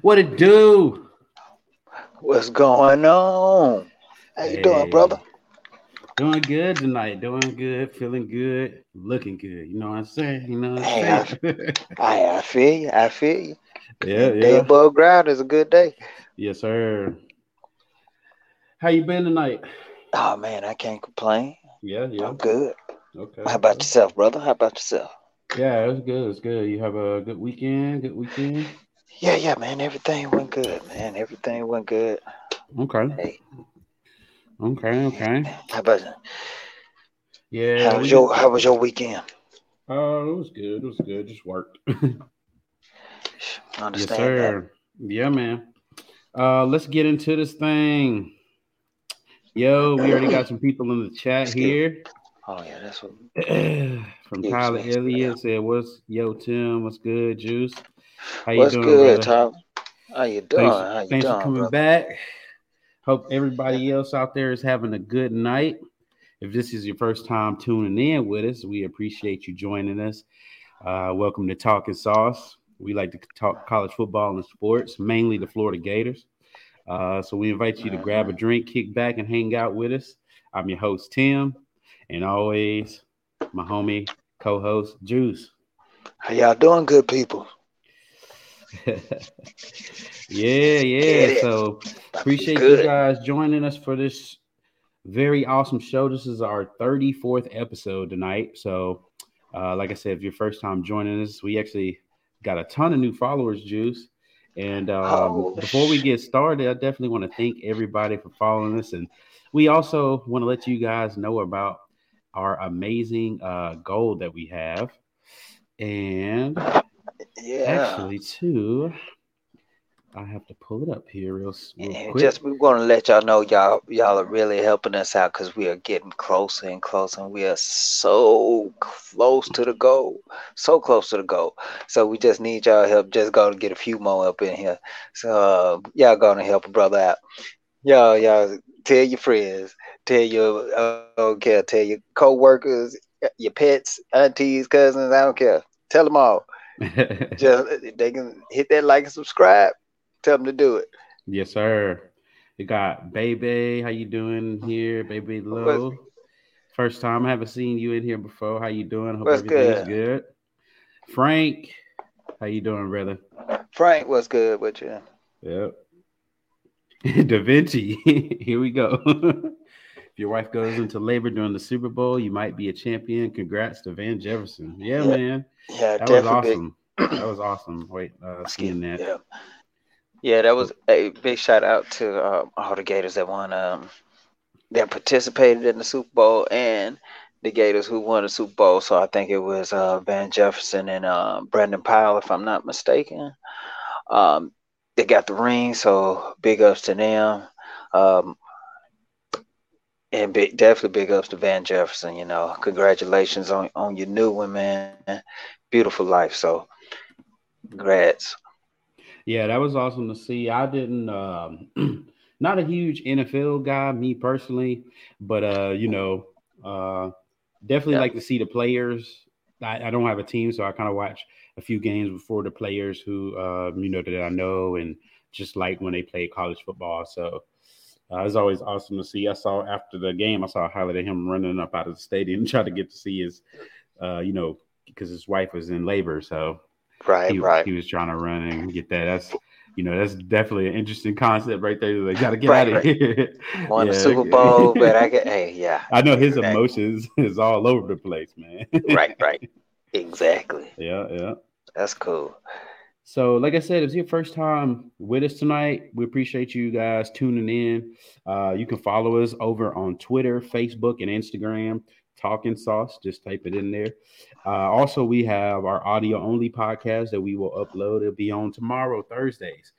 What it do? What's going on? How you doing, brother? Doing good tonight. Doing good. Feeling good. Looking good. You know what I'm saying? I feel you. Yeah, yeah. Day above ground is a good day. Yes, sir. How you been tonight? Oh, man, I can't complain. Yeah. I'm good. Okay. How about yourself, brother? Yeah, it was good. You have a good weekend? Yeah, man. Everything went good, man. Okay. Hey. Okay. How about you? Yeah. How was your weekend? It was good. Just worked. Understand. Yes, sir. That. Yeah, man. Let's get into this thing. Yo, we already got some people in the chat here. Oh, yeah, that's what. From Tyler Elliott said, "What's yo, Tim? What's good, Juice? How you doing, brother? Tyler? How you doing? Thanks for coming back. Hope everybody else out there is having a good night. If this is your first time tuning in with us, we appreciate you joining us. Welcome to Talkin Sauced. We like to talk college football and sports, mainly the Florida Gators. So we invite you to grab a drink, kick back, and hang out with us. I'm your host, Tim. And always, my homie, co-host, Juice. How y'all doing, good people? Yeah. So appreciate you guys joining us for this very awesome show. This is our 34th episode tonight. So, like I said, if you're first time joining us, we actually got a ton of new followers, Juice. And before we get started, I definitely want to thank everybody for following us. And we also want to let you guys know about our amazing goal that we have, and actually too, I have to pull it up here real quick. Just we want to let y'all know y'all are really helping us out, because we are getting closer and closer, and we are so close to the goal, so we just need y'all help. Just go and get a few more up in here, so y'all gonna help a brother out. Y'all tell your friends, tell your tell your co-workers, your pets, aunties, cousins, I don't care. Tell them all. Just they can hit that like and subscribe. Tell them to do it. Yes, sir. You got Baby. How you doing here? Baby Low. First time. I haven't seen you in here before. How you doing? Hope everything's good. Frank. How you doing, brother? Frank, what's good with you? Yep. Da Vinci. Here we go. If your wife goes into labor during the Super Bowl, you might be a champion. Congrats to Van Jefferson. Yeah. Man. Yeah, that was awesome. Wait, seeing that. Yeah, that was a big shout out to all the Gators that won, that participated in the Super Bowl, and the Gators who won the Super Bowl. So I think it was Van Jefferson and Brandon Pyle, if I'm not mistaken. They got the ring, so big ups to them. And definitely big ups to Van Jefferson, you know. Congratulations on your new one, man. Beautiful life, so congrats. Yeah, that was awesome to see. I didn't not a huge NFL guy, me personally, but, definitely like to see the players. I don't have a team, so I kind of watch a few games before the players who, that I know and just like when they play college football, so. It's always awesome to see. I saw after the game, I saw a highlight of him running up out of the stadium, trying to get to see his, because his wife was in labor, so he was trying to run and get that. That's, that's definitely an interesting concept right there. They got to get out of here. Won the Super Bowl, but I know his emotions is all over the place, man. Right, exactly. Yeah, that's cool. So, like I said, if it's your first time with us tonight, we appreciate you guys tuning in. You can follow us over on Twitter, Facebook, and Instagram, Talkin Sauced. Just type it in there. Also, we have our audio-only podcast that we will upload. It'll be on tomorrow, Thursdays.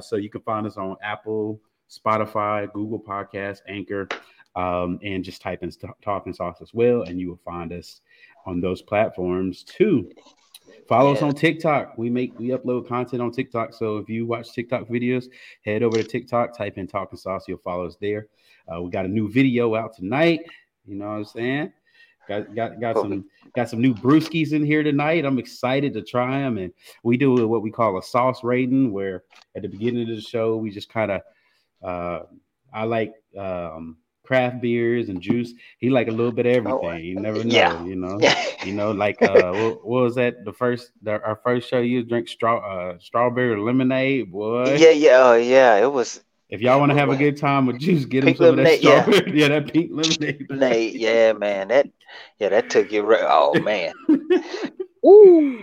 So you can find us on Apple, Spotify, Google Podcasts, Anchor, and just type in Talkin Sauced as well, and you will find us on those platforms, too. Follow us on TikTok. We upload content on TikTok. So if you watch TikTok videos, head over to TikTok, type in Talkin Sauced. You'll follow us there. We got a new video out tonight. You know what I'm saying? Got some new brewskis in here tonight. I'm excited to try them, and we do what we call a sauce rating, where at the beginning of the show we just kind of I like craft beers and juice. He like a little bit of everything. You never know, you know. You know, like what was that? Our first show, you drink strawberry lemonade, boy. Yeah. It was. If y'all want to have a good time with juice, get him some of that strawberry. Yeah, that pink lemonade. Yeah, man. That took you right. Oh man. Ooh.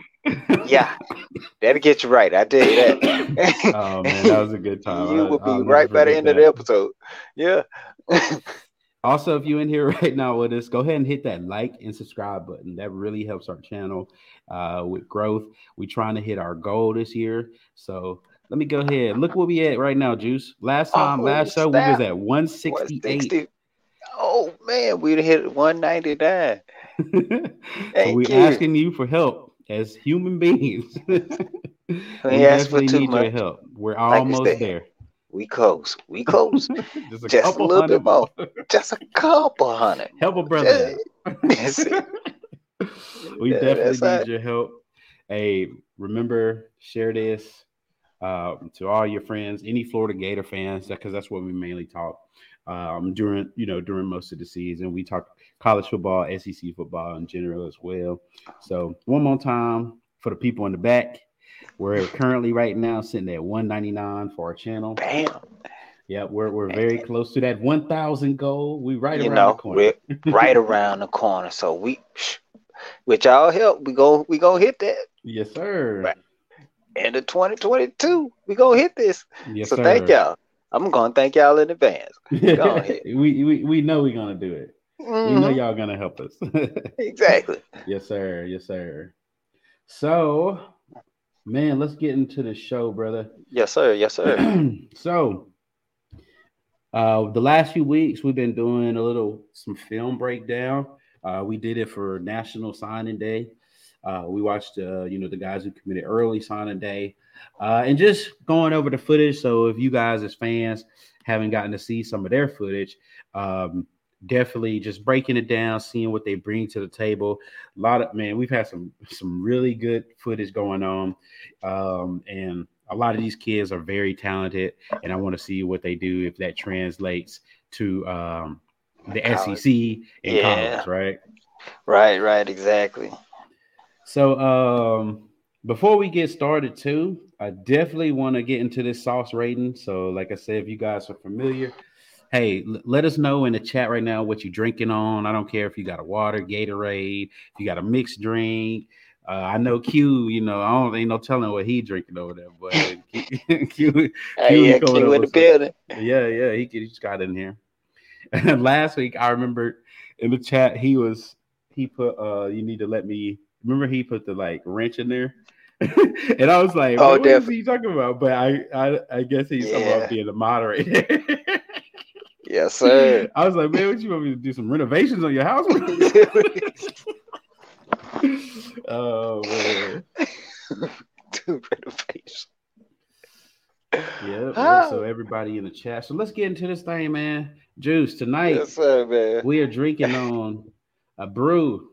Yeah, that'll get you right. I tell you that. Oh man, that was a good time. You will be right by the end of the episode. Yeah. Also, if you're in here right now with us, go ahead and hit that like and subscribe button. That really helps our channel with growth. We're trying to hit our goal this year. So let me go ahead. Look where we at right now, Juice. Last show, we was at 168. 160. Oh man, we hit 199. So we're asking you for help as human beings. We definitely need your help. We're almost there. We close. Just a little bit more. Just a couple hundred. Help a brother. We definitely need your help. Hey, remember, share this to all your friends, any Florida Gator fans, because that's what we mainly talk during most of the season. We talk college football, SEC football in general as well. So one more time for the people in the back. We're currently right now sitting at 199 for our channel. Bam. Yeah, we're very close to that 1,000 goal. We around the corner. We're right around the corner. So we, with y'all help, we go hit that. Yes, sir. Right. End of 2022, we gonna hit this. Yes, so sir. Thank y'all. I'm gonna thank y'all in advance. Go ahead. We know we're gonna do it. Mm-hmm. We know y'all gonna help us. Exactly. Yes, sir. Yes, sir. So. Man, let's get into the show, brother. Yes, sir. Yes, sir. So, the last few weeks, we've been doing some film breakdown. We did it for National Signing Day. We watched, the guys who committed early signing day. And just going over the footage. So, if you guys as fans haven't gotten to see some of their footage, definitely just breaking it down, seeing what they bring to the table. We've had some really good footage going on. And a lot of these kids are very talented, and I want to see what they do if that translates to the college. SEC and college, right? Right, exactly. So before we get started too, I definitely want to get into this sauce rating. So like I said, if you guys are familiar, hey, let us know in the chat right now what you're drinking on. I don't care if you got a water, Gatorade, if you got a mixed drink. I know Q, ain't no telling what he drinking over there, but Q in the building. Yeah, he just got in here. And last week, I remember in the chat, he put you need to let me remember he put the wrench in there. And I was like, oh, what is he talking about? But I guess he's talking about being a moderator. Yes, sir. I was like, man, what you want me to do? Some renovations on your house? Oh, man. Do renovations. Yeah. So everybody in the chat. So let's get into this thing, man. Juice, tonight, yes, sir, man. We are drinking on a brew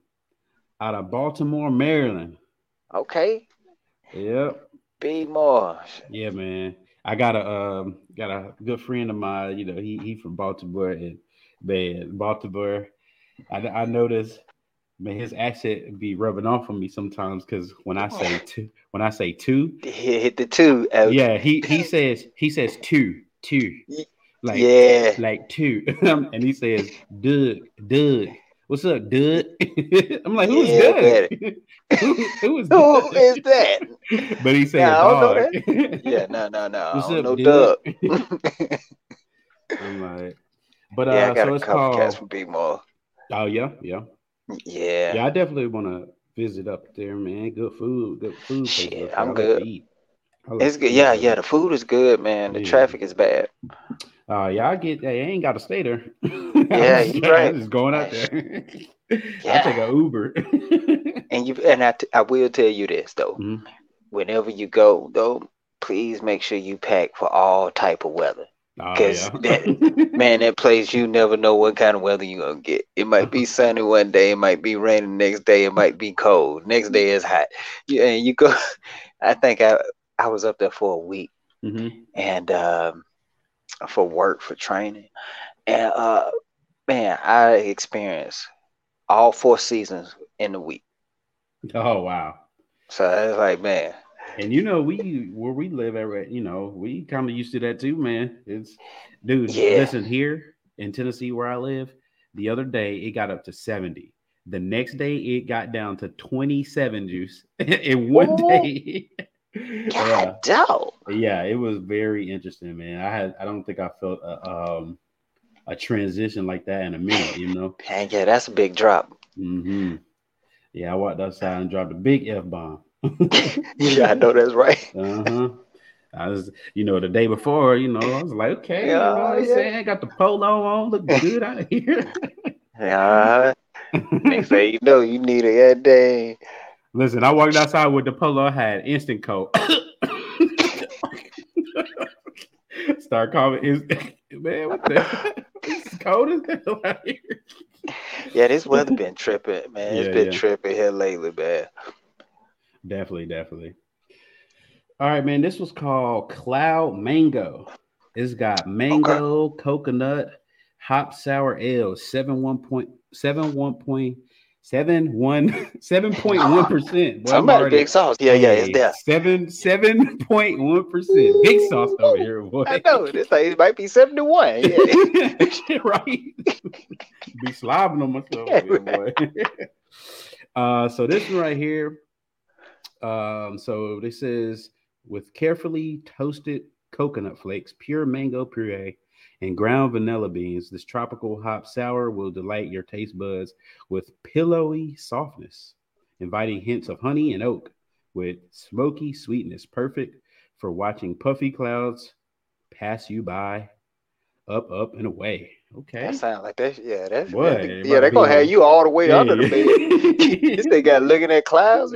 out of Baltimore, Maryland. Okay. Yep. B. Marsh. Yeah, man. I got a good friend of mine, he from Baltimore, and man, Baltimore, I notice, man, his accent be rubbing off on me sometimes because when I say two, he hit the two. Out. Yeah, he says two, like two, and he says Doug. What's up, Dud? I'm like, who's Dud? Who is that? But he said, dog. Yeah, no. What's up, no Dud? I'm like, but I got so it's called. Cats from B-Mall. Oh yeah. Yeah, I definitely want to visit up there, man. Good food. Shit, I'm good. It's good. Yeah. The food is good, man. The traffic is bad. I ain't got to stay there. Yeah, you're right. I'm just going out there. I take an Uber. I will tell you this though. Mm-hmm. Whenever you go though, please make sure you pack for all type of weather. Because man, that place, you never know what kind of weather you're going to get. It might be sunny one day. It might be raining the next day. It might be cold. Next day is hot. Yeah, and you go. I think I was up there for a week and for work, for training. And man, I experienced all four seasons in the week. Oh, wow. So it's like, man. And you know, we where we live at, you know, we kind of used to that too, man. It's listen, here in Tennessee where I live, the other day it got up to 70. The next day it got down to 27 juice in one day. God, yeah, it was very interesting, man. I don't think I felt a transition like that in a minute, you know. And yeah, that's a big drop. Mm-hmm. Yeah, I walked outside and dropped a big F-bomb. Yeah, I know that's right. I was, you know, the day before, you know, I was like, okay, you know what I'm saying? Got the polo on, look good out here. Next day, you know, you need it that day. Listen, I walked outside with the polo hat, instant coat. Start calling man, what the? It's cold as hell out here. Yeah, this weather been tripping, man. It's been tripping here lately, man. Definitely, definitely. All right, man. This was called Cloud Mango. It's got mango, coconut, hop sour ale, 7.1%. Somebody big sauce. Yeah, it's there. 7.1%. Big sauce over here, boy. I know. This like, it might be 71. Yeah. Right. Be slobbing on myself here, boy. So this one right here. So this is with carefully toasted coconut flakes, pure mango puree, and ground vanilla beans. This tropical hop sour will delight your taste buds with pillowy softness, inviting hints of honey and oak with smoky sweetness. Perfect for watching puffy clouds pass you by, up, up, and away. Okay. That sounds like that. Yeah, that's they're gonna have you all the way under the bed. This thing got looking at clouds.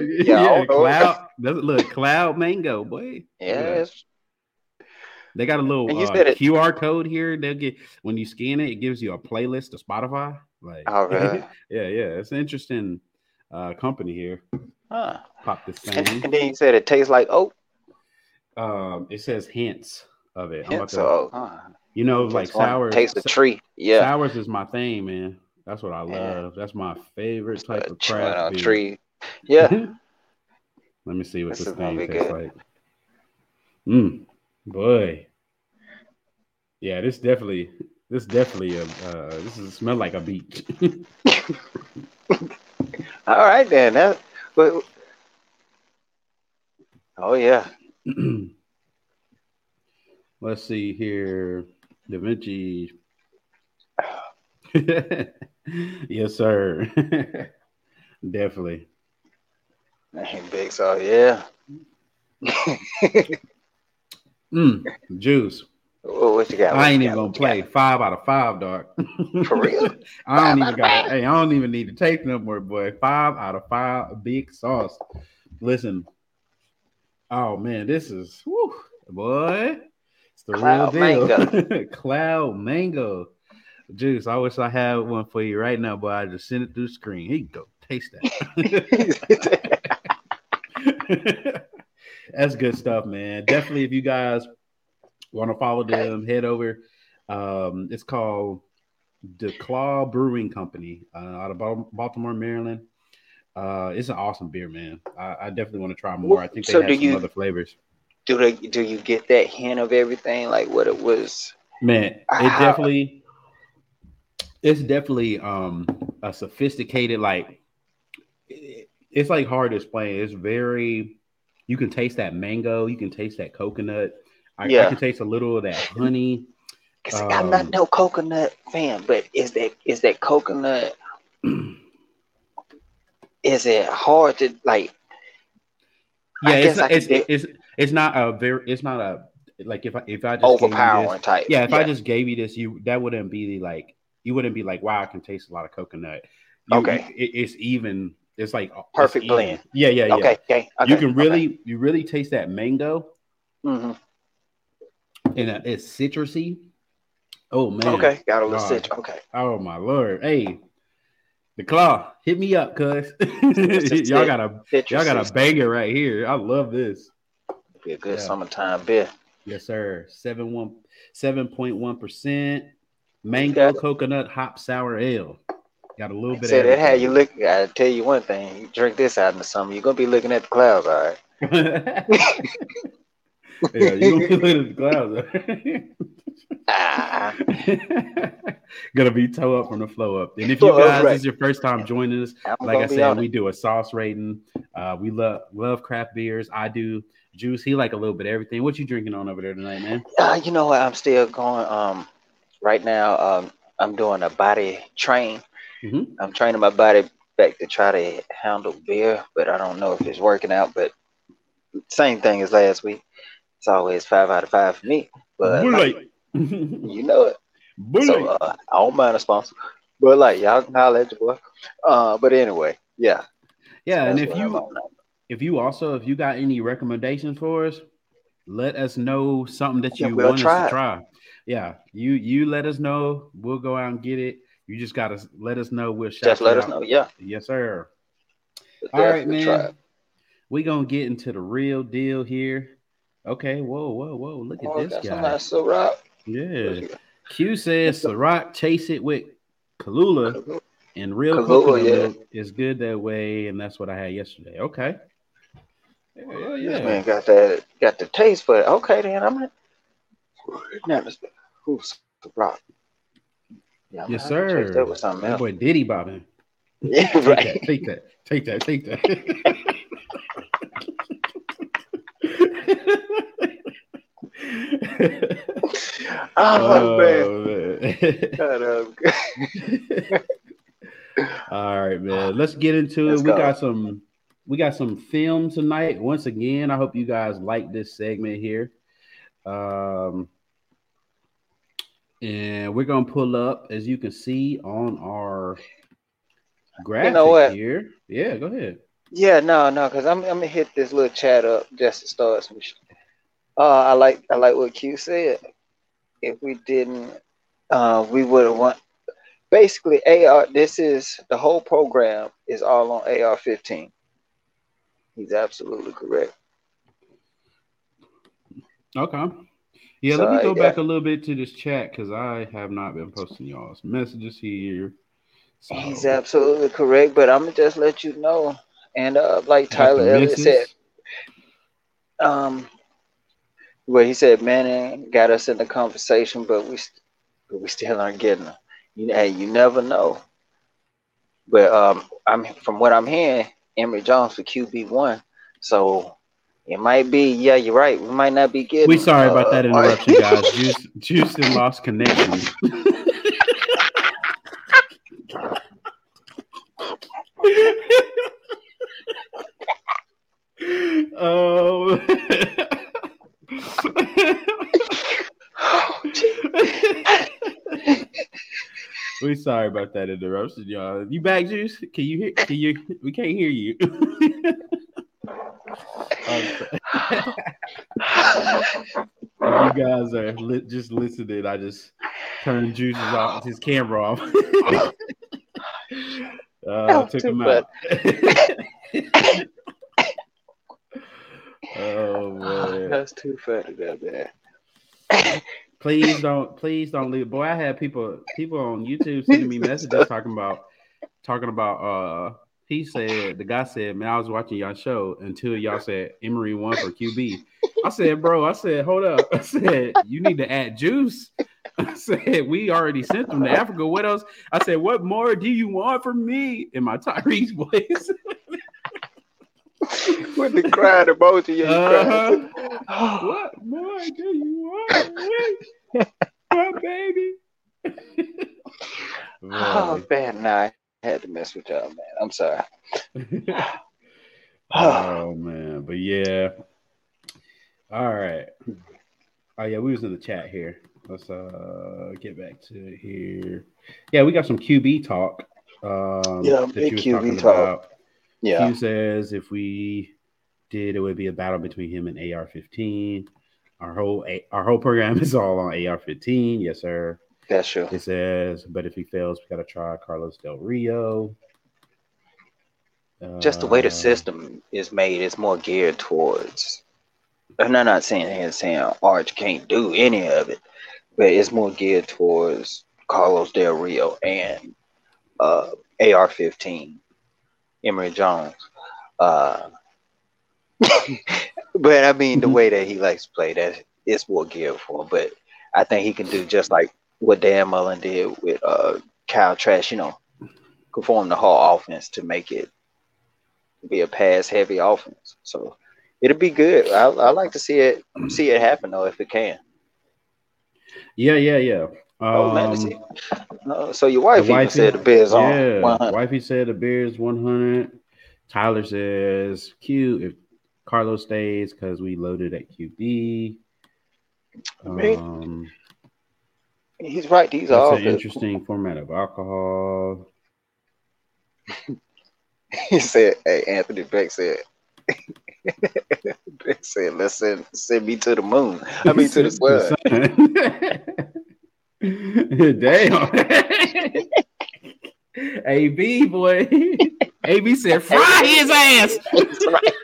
Cloud Mango, boy. Yeah. They got a little QR code here. They'll get when you scan it, it gives you a playlist to Spotify. Like, all right. It's an interesting company here. Huh. Pop this thing. And then you said it tastes like oat. It says hints of it. Hints of oat. You know, like sour tastes a treat. Yeah, sours is my thing, man. That's what I love. That's my favorite type of craft beer. Treat. Yeah. Let me see what this thing tastes like. Boy. Yeah, this smell like a beach. All right, then. Oh yeah. Let's see here. Da Vinci. Yes, sir. Definitely. Big sauce, yeah. Juice. Oh, what you got? I ain't even gonna play. 5 out of 5, dog. For real? I don't even need to taste no more, boy. 5 out of 5, big sauce. Listen. Oh man, this is boy. It's the Cloud real deal. Mango. Cloud Mango juice. I wish I had one for you right now, but I just sent it through the screen. Here you go. Taste that. That's good stuff, man. Definitely, if you guys want to follow them, head over. It's called DeClaw Brewing Company out of Baltimore, Maryland. It's an awesome beer, man. I definitely want to try more. I think they have some other flavors. Do you get that hint of everything, like what it was? Man, it's definitely a sophisticated, like it's like hard to explain. It's very, you can taste that mango, you can taste that coconut. I can taste a little of that honey. I'm not no coconut fan, but is that coconut? Is it hard to like? Yeah, it's not if I just overpowering this, type. Yeah, I just gave you this, you wouldn't be like, wow, I can taste a lot of coconut. It's like perfect blend. Yeah. Okay. You really taste that mango, and it's citrusy, Oh, man. Okay, got a little cinch. Okay. Oh, my Lord. Hey, DeClaw, hit me up, cuz. y'all got a banger right here. I love this. It'll be a good summertime beer. Yes, sir. 7.1%. Mango coconut hop sour ale. Got a little bit. Said that how you look. I tell you one thing: you drink this out in the summer, you're gonna be looking at the clouds, all right. Yeah, you're gonna be looking at the clouds. Gonna be toe up from the flow up. And if you guys, this is your first time joining us, like I said, we do a sauce rating. We love craft beers. I do. Juice, he like a little bit of everything. What you drinking on over there tonight, man? You know what? I'm still going. Right now, I'm doing a body train. Mm-hmm. I'm training my body back to try to handle beer, but I don't know if it's working out. But same thing as last week. It's always 5 out of 5 for me. But you know it. So I don't mind a sponsor. But like y'all can holler at your boy. But anyway, yeah. Yeah, so and if you got any recommendations for us, let us know something that you want us to try. Yeah, you let us know. We'll go out and get it. You just got to let us know. We'll shout just let us know. Yeah. Yes, sir. All right, man. We're going to get into the real deal here. Okay. Whoa. Look at this guy. That's a nice Ciroc. Yeah. Q says Ciroc, chase it with Kahlua. And real Kahlua is good that way. And that's what I had yesterday. Okay. Yeah. This man got the taste for it. Okay, then. I'm going to. Who's Ciroc? Yeah, yes, sir. That was something else. Boy, Diddy bobbing. Yeah, right. Take that. oh man. God, all right, man. Let's get into it. We got some film tonight. Once again, I hope you guys like this segment here. And we're going to pull up, as you can see, on our graphic here. Yeah, go ahead. Yeah, no, because I'm going to hit this little chat up just to start some shit. I like what Q said. If we didn't, we would have won. Basically, the whole program is all on AR-15. He's absolutely correct. Okay. Yeah, let me go back a little bit to this chat because I have not been posting y'all's messages here. So. He's absolutely correct, but I'm going to just let you know. And like Tyler Ellis said, well, he said Manning got us in the conversation, but we still aren't getting them. You never know. But from what I'm hearing, Emory Jones for QB1, so... It might be, yeah, you're right. We might not be getting. We're sorry about that interruption, guys. Houston lost connection. We're sorry about that interruption, y'all. You back, Juice? Can you hear? We can't hear you. If you guys are just listening, I just turned Juice's off, his camera off. Took him out. Oh man, that's too funny, man. Please don't leave. Boy, I had people on YouTube sending me messages talking about. The guy said, man, I was watching y'all show until y'all said Emory won for QB. I said, bro, hold up. I said, you need to add Juice. I said, we already sent them to Africa. What else? I said, what more do you want from me? In my Tyrese voice. With the crying emoji. Uh-huh. What more do you want from me? My baby. Oh, man, nah. I had to mess with y'all, man. I'm sorry. Oh man, but yeah. All right. Oh yeah, we was in the chat here. Let's get back to here. Yeah, we got some QB talk. Big QB talk. About. Yeah. Q says if we did, it would be a battle between him and AR-15. Our whole program is all on AR-15. Yes, sir. Gotcha. It says, but if he fails, we got to try Carlos Del Rio. Just the way the system is made, it's more geared towards. And I'm not saying Arch can't do any of it, but it's more geared towards Carlos Del Rio and AR-15, Emory Jones. But I mean, the way that he likes to play, that it's more geared for him. But I think he can do just like what Dan Mullen did with Kyle Trask, conform the whole offense to make it be a pass-heavy offense. So it'll be good. I like to see it happen though, if it can. Yeah. So your wife said the Bears on 100. Wifey said the Bears 100. Tyler says Q if Carlos stays because we loaded at QB. He's right. These are all an interesting format of alcohol. He said, "Hey, Anthony Beck said." Beck said, "Let's send me to the moon. I mean to the sun." Damn. AB boy. AB said, "Fry his ass." That's right.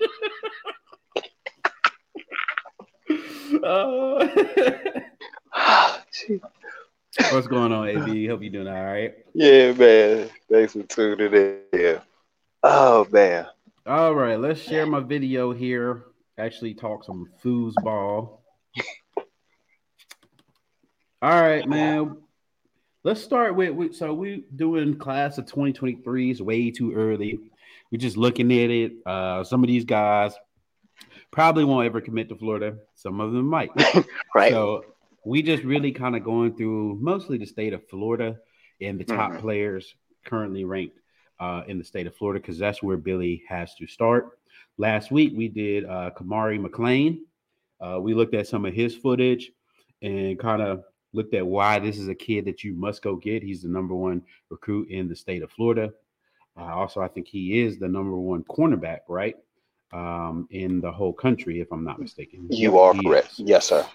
What's going on, AB? Hope you're doing all right. Yeah, man. Thanks for tuning in. Oh, man. All right. Let's share my video here. Actually talk some foosball. All right, man. Let's start with so we're doing class of 2023. It's way too early. We're just looking at it. Some of these guys probably won't ever commit to Florida. Some of them might. Right. So we just really kind of going through mostly the state of Florida and the top players currently ranked in the state of Florida, because that's where Billy has to start. Last week we did Kamari McClain. We looked at some of his footage and kind of looked at why this is a kid that you must go get. He's the number one recruit in the state of Florida. Also, I think he is the number one cornerback, right? In the whole country, if I'm not mistaken. You are correct. Yes, sir.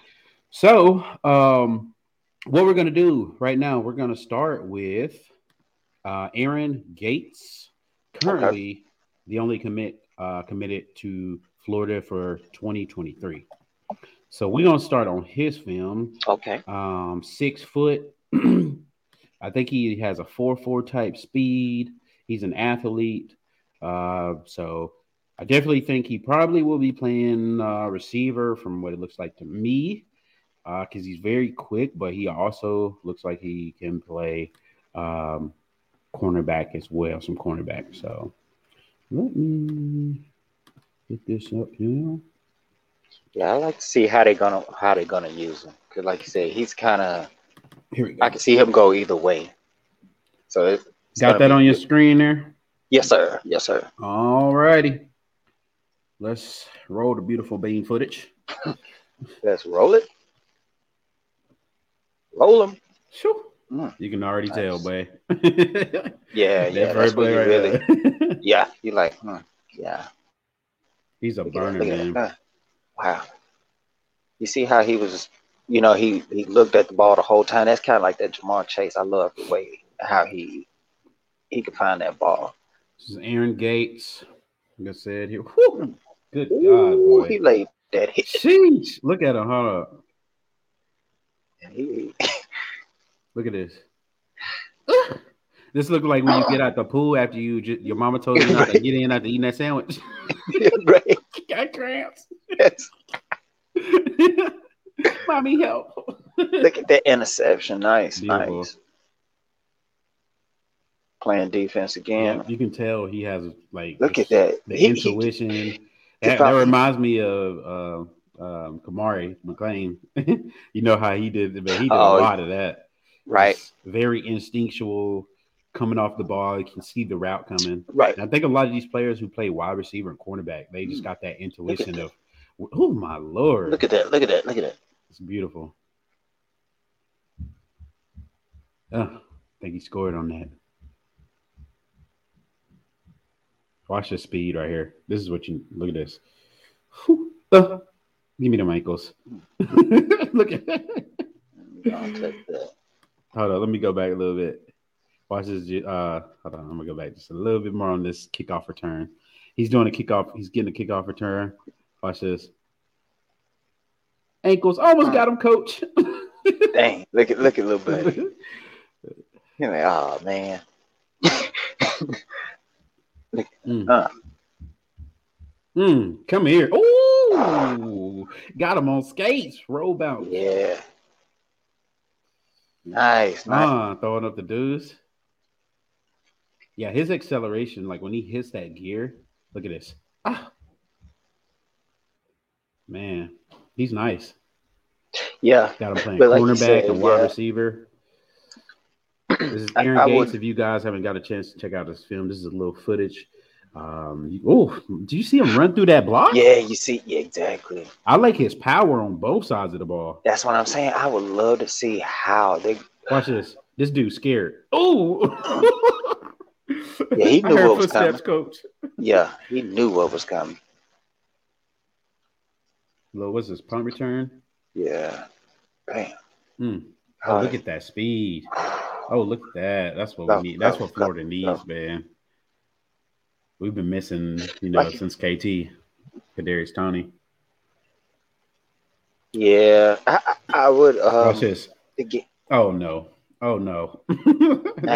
So, what we're going to do right now, we're going to start with Aaron Gates, currently the only committed to Florida for 2023. So we're going to start on his film. Okay. 6 foot. I think he has a 4.4 type speed. He's an athlete. So I definitely think he probably will be playing receiver from what it looks like to me, because he's very quick, but he also looks like he can play cornerback as well, some cornerback. So let me get this up here. Yeah, I like to see how they're gonna use him, because like you said, he's kind of. Here we go. I can see him go either way. So it's got that on your screen there. Yes, sir. Yes, sir. All righty. Let's roll the beautiful bean footage. Let's roll it. Roll them. Sure. Mm. You can already tell, boy. yeah. That's what you right really. Yeah, you like. Yeah. He's a burner, man. Wow. You see how he was, he looked at the ball the whole time. That's kind of like that Jamar Chase. I love the way how he could find that ball. This is Aaron Gates. Like I said here. Whew. Good God, boy. He laid that hit. Sheesh. Look at him. Hold up. Look at this. This looks like when you get out the pool after your mama told you not to get in after eating that sandwich. Right. Got cramps. Yes. Mommy, help. Look at that interception. Nice. Beautiful. Nice. Playing defense again. Yeah, you can tell he has look at that. The intuition. That reminds me of Kamari McClain. You know how he did it, but he did a lot of that. Right. It's very instinctual, coming off the ball. You can see the route coming. Right. And I think a lot of these players who play wide receiver and cornerback, they just got that intuition of, oh, my Lord. Look at that. It's beautiful. I think he scored on that. Watch the speed right here. This is what you – look at this. Whew. Give me the ankles. Look at that. I'll take that. Hold on, let me go back a little bit. Watch this. Hold on, I'm gonna go back just a little bit more on this kickoff return. He's doing a kickoff. He's getting a kickoff return. Watch this. Ankles almost got him, coach. Dang! Look at little buddy. You're like, oh man. Look, come here. Ooh, got him on skates. Roll bounce. Yeah. Nice. Throwing up the dudes. Yeah, his acceleration, like when he hits that gear, look at this. Ah, man, he's nice. Yeah. Got him playing cornerback and wide receiver. This is Aaron Gates. If you guys haven't got a chance to check out this film, this is a little footage. Do you see him run through that block? Yeah, you see. Yeah, exactly. I like his power on both sides of the ball. That's what I'm saying. I would love to see how they watch this. This dude's scared. Oh, yeah, he knew what was coming. Coach. Yeah, he knew what was coming. Low, what's his punt return? Yeah, bam. Oh, look at that speed. Oh, look at that. That's what we need. That's what Florida needs, man. We've been missing, since KT, Kadarius Toney. Yeah, I would. Watch this. Oh no! Now,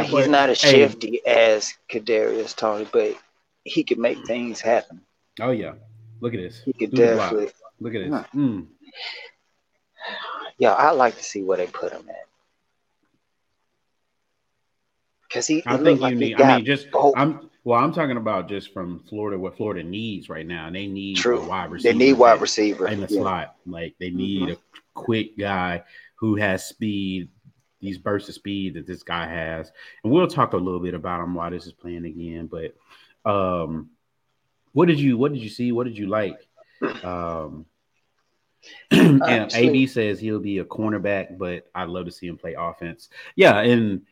he's not as shifty as Kadarius Toney, but he can make things happen. Oh yeah! Look at this. He could definitely look at this. Yeah, I like to see where they put him at. Because I'm talking about just from Florida, what Florida needs right now. And they need a wide receiver. They need wide receiver. In the slot. Like, they need a quick guy who has speed, these bursts of speed that this guy has. And we'll talk a little bit about him while this is playing again. But what did you see? What did you like? And AB says he'll be a cornerback, but I'd love to see him play offense. Yeah, and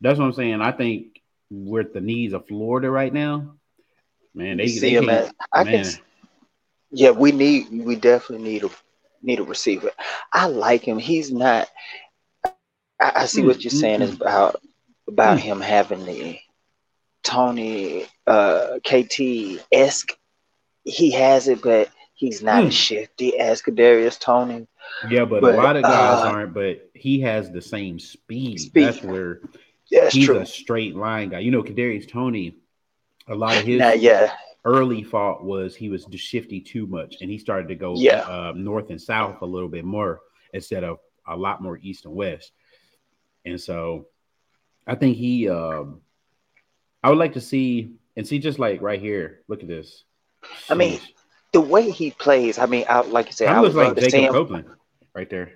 that's what I'm saying. I think with the needs of Florida right now, man, they see him at. Yeah, we definitely need a receiver. I like him. He's not. I see what you're saying is about him having the Toney KT-esque. He has it, but he's not as shifty as Kadarius Toney. Yeah, but a lot of guys aren't. But he has the same speed. That's where. Yeah, he's true. A straight line guy. You know, Kadarius Toney, a lot of his early fault was he was shifty too much, and he started to go north and south a little bit more instead of a lot more east and west. And so I think he I would like to see just like right here. Look at this. I mean, the way he plays, I mean, like you said, I was like Jacob Copeland right there.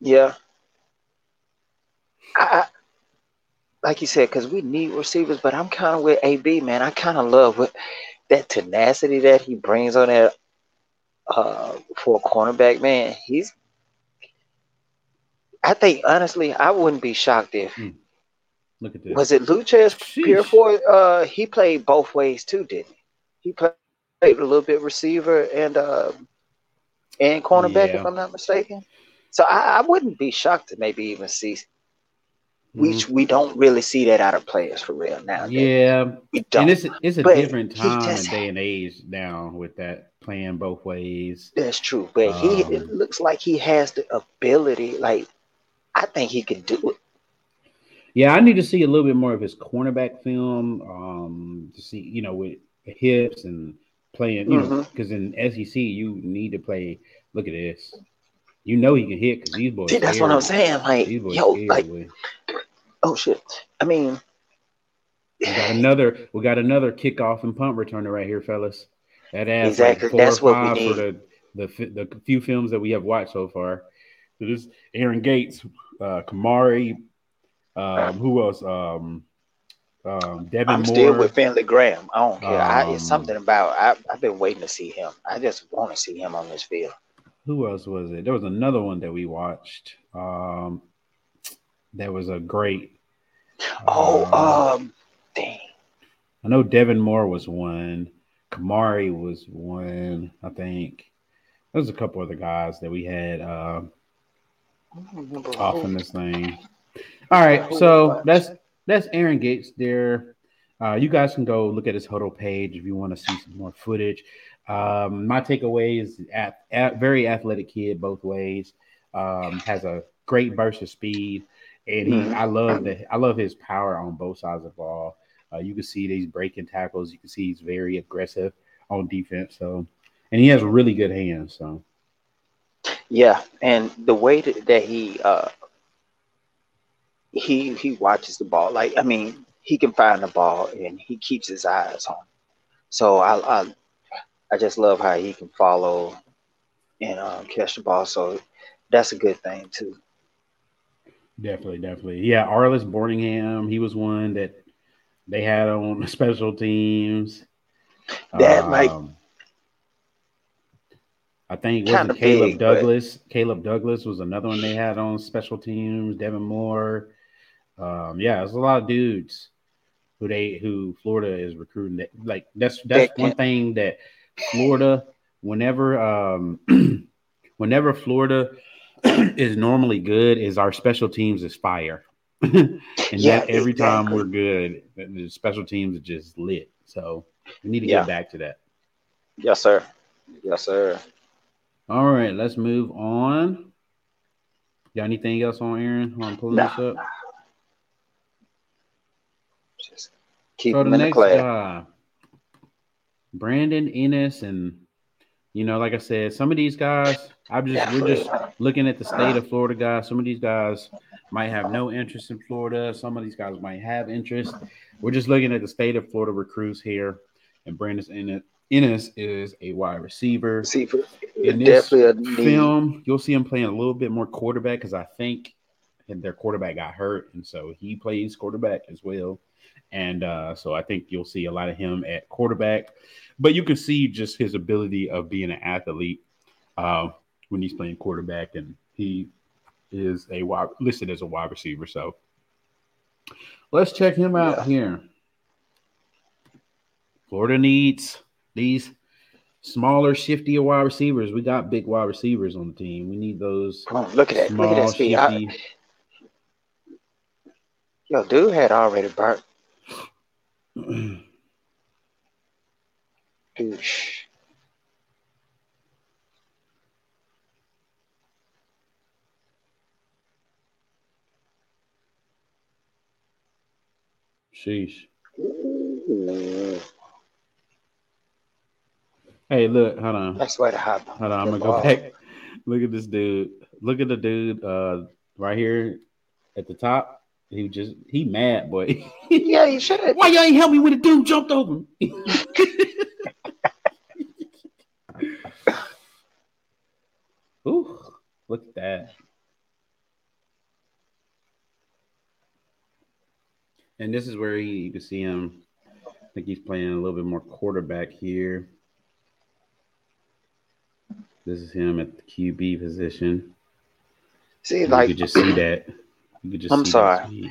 Yeah. Like you said, because we need receivers, but I'm kind of with AB, man. I kind of love that tenacity that he brings on that for a cornerback, man. I think, honestly, I wouldn't be shocked if look at this. Was it Luchez Pierre Ford? He played both ways too, didn't he? He played a little bit receiver and cornerback, if I'm not mistaken. So I wouldn't be shocked to maybe even see. Which we don't really see that out of players for real now. Yeah, we don't. And it's a different time and day and age now with that playing both ways. That's true, but it looks like he has the ability. Like, I think he can do it. Yeah, I need to see a little bit more of his cornerback film to see, with hips and playing. Because in SEC you need to play. Look at this. You know he can hit because these boys. See, that's what I'm saying. Like, oh shit! I mean, we got another kickoff and punt returner right here, fellas. That adds that's what we need for the few films that we have watched so far. So this Aaron Gates, Kamari, who else? Devin Moore. I'm still with Finley Graham. I don't care. It's something about I've been waiting to see him. I just want to see him on this field. Who else was it? There was another one that we watched. That was a great. Dang. I know Devin Moore was one. Kamari was one, I think. There was a couple other guys that we had off in this thing. All right, so that's Aaron Gates there. You guys can go look at his huddle page if you want to see some more footage. My takeaway is very athletic kid both ways. Has a great burst of speed, and I love his power on both sides of the ball. You can see these breaking tackles. You can see he's very aggressive on defense. So, and he has really good hands. So, yeah, and the way that he watches the ball. Like, I mean, he can find the ball and he keeps his eyes on it. So I just love how he can follow and catch the ball. So that's a good thing too. Definitely. Yeah, Arliss Boringham, he was one that they had on special teams. That I think wasn't Caleb Douglas. Caleb Douglas was another one they had on special teams. Devin Moore. Yeah, there's a lot of dudes who Florida is recruiting. That, like that's one thing that Florida, whenever Florida is normally good, is our special teams is fire. And yet every time we're good, the special teams are just lit. So we need to get back to that. Yes, sir. All right, let's move on. Got anything else on Aaron? I'm pulling this up. Just keep him in the class. Brandon Inniss, and like I said, some of these guys, we're just looking at the state of Florida guys. Some of these guys might have no interest in Florida. Some of these guys might have interest. We're just looking at the state of Florida recruits here, and Brandon Inniss is a wide receiver. In this film, you'll see him playing a little bit more quarterback because I think their quarterback got hurt, and so he plays quarterback as well. And so I think you'll see a lot of him at quarterback. But you can see just his ability of being an athlete when he's playing quarterback, and he is listed as a wide receiver. So let's check him out here. Florida needs these smaller, shifty wide receivers. We got big wide receivers on the team. We need those. Come on, look at that speed. Dude had already burnt. Oosh. Sheesh. Hey, look, hold on. That's where to hop. Hold on, I'm gonna go back. Look at this dude. Look at the dude right here at the top. He mad, boy. Yeah, he should have. Why y'all ain't help me when the dude jumped over me? Ooh, look at that. And this is where you can see him. I think he's playing a little bit more quarterback here. This is him at the QB position. See, and you can just see that. I'm sorry.